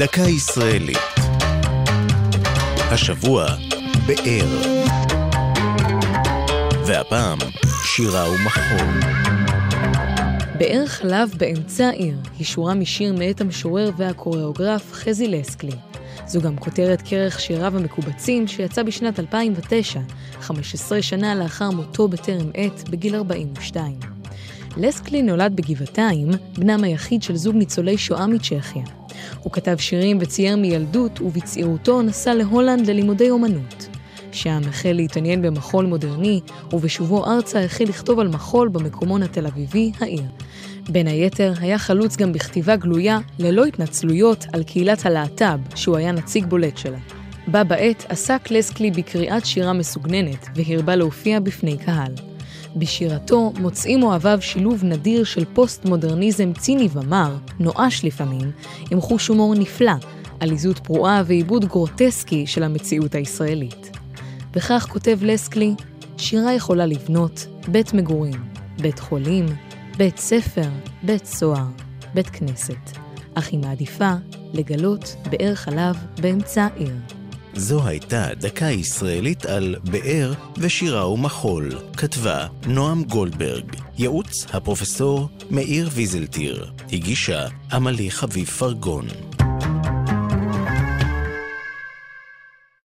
דקה ישראלית. השבוע באר. והפעם שירה ומחול. באר חלב באמצע העיר היא שורה משיר מאת המשורר והקוריאוגרף חזי לסקלי. זו גם כותרת כרך שיריו המקובצים שיצא בשנת 2009, 15 שנה לאחר מותו בטרם עת בגיל 42. לסקלי נולד בגבעתיים, בנם היחיד של זוג ניצולי שואה מצ'כיה. הוא כתב שירים וצייר מילדות, ובצעירותו נסע להולנד ללימודי אומנות. שם החל להתעניין במחול מודרני, ובשובו ארצה החל לכתוב על מחול במקומון התל אביבי העיר. בין היתר היה חלוץ גם בכתיבה גלויה ללא התנצלויות על קהילת הלהט"ב, שהוא היה נציג בולט שלה. בה בעת עסק לסקלי בקריאת שירה מסוגננת, והרבה להופיע בפני קהל. בשירתו מוצאים אוהביו שילוב נדיר של פוסט-מודרניזם ציני ומר, נואש לפעמים, עם חוש הומור נפלא, עליזות פרועה ועיבוד גרוטסקי של המציאות הישראלית. וכך כותב לסקלי, שירה יכולה לבנות בית מגורים, בית חולים, בית ספר, בית סוהר, בית כנסת, אך היא מעדיפה לגלות באר חלב באמצע העיר. זו הייתה דקה ישראלית על באר ושירה ומחול, כתבה נועם גולדברג, ייעוץ הפרופסור מאיר ויזלטיר, הגישה עמלי חביב פרגון.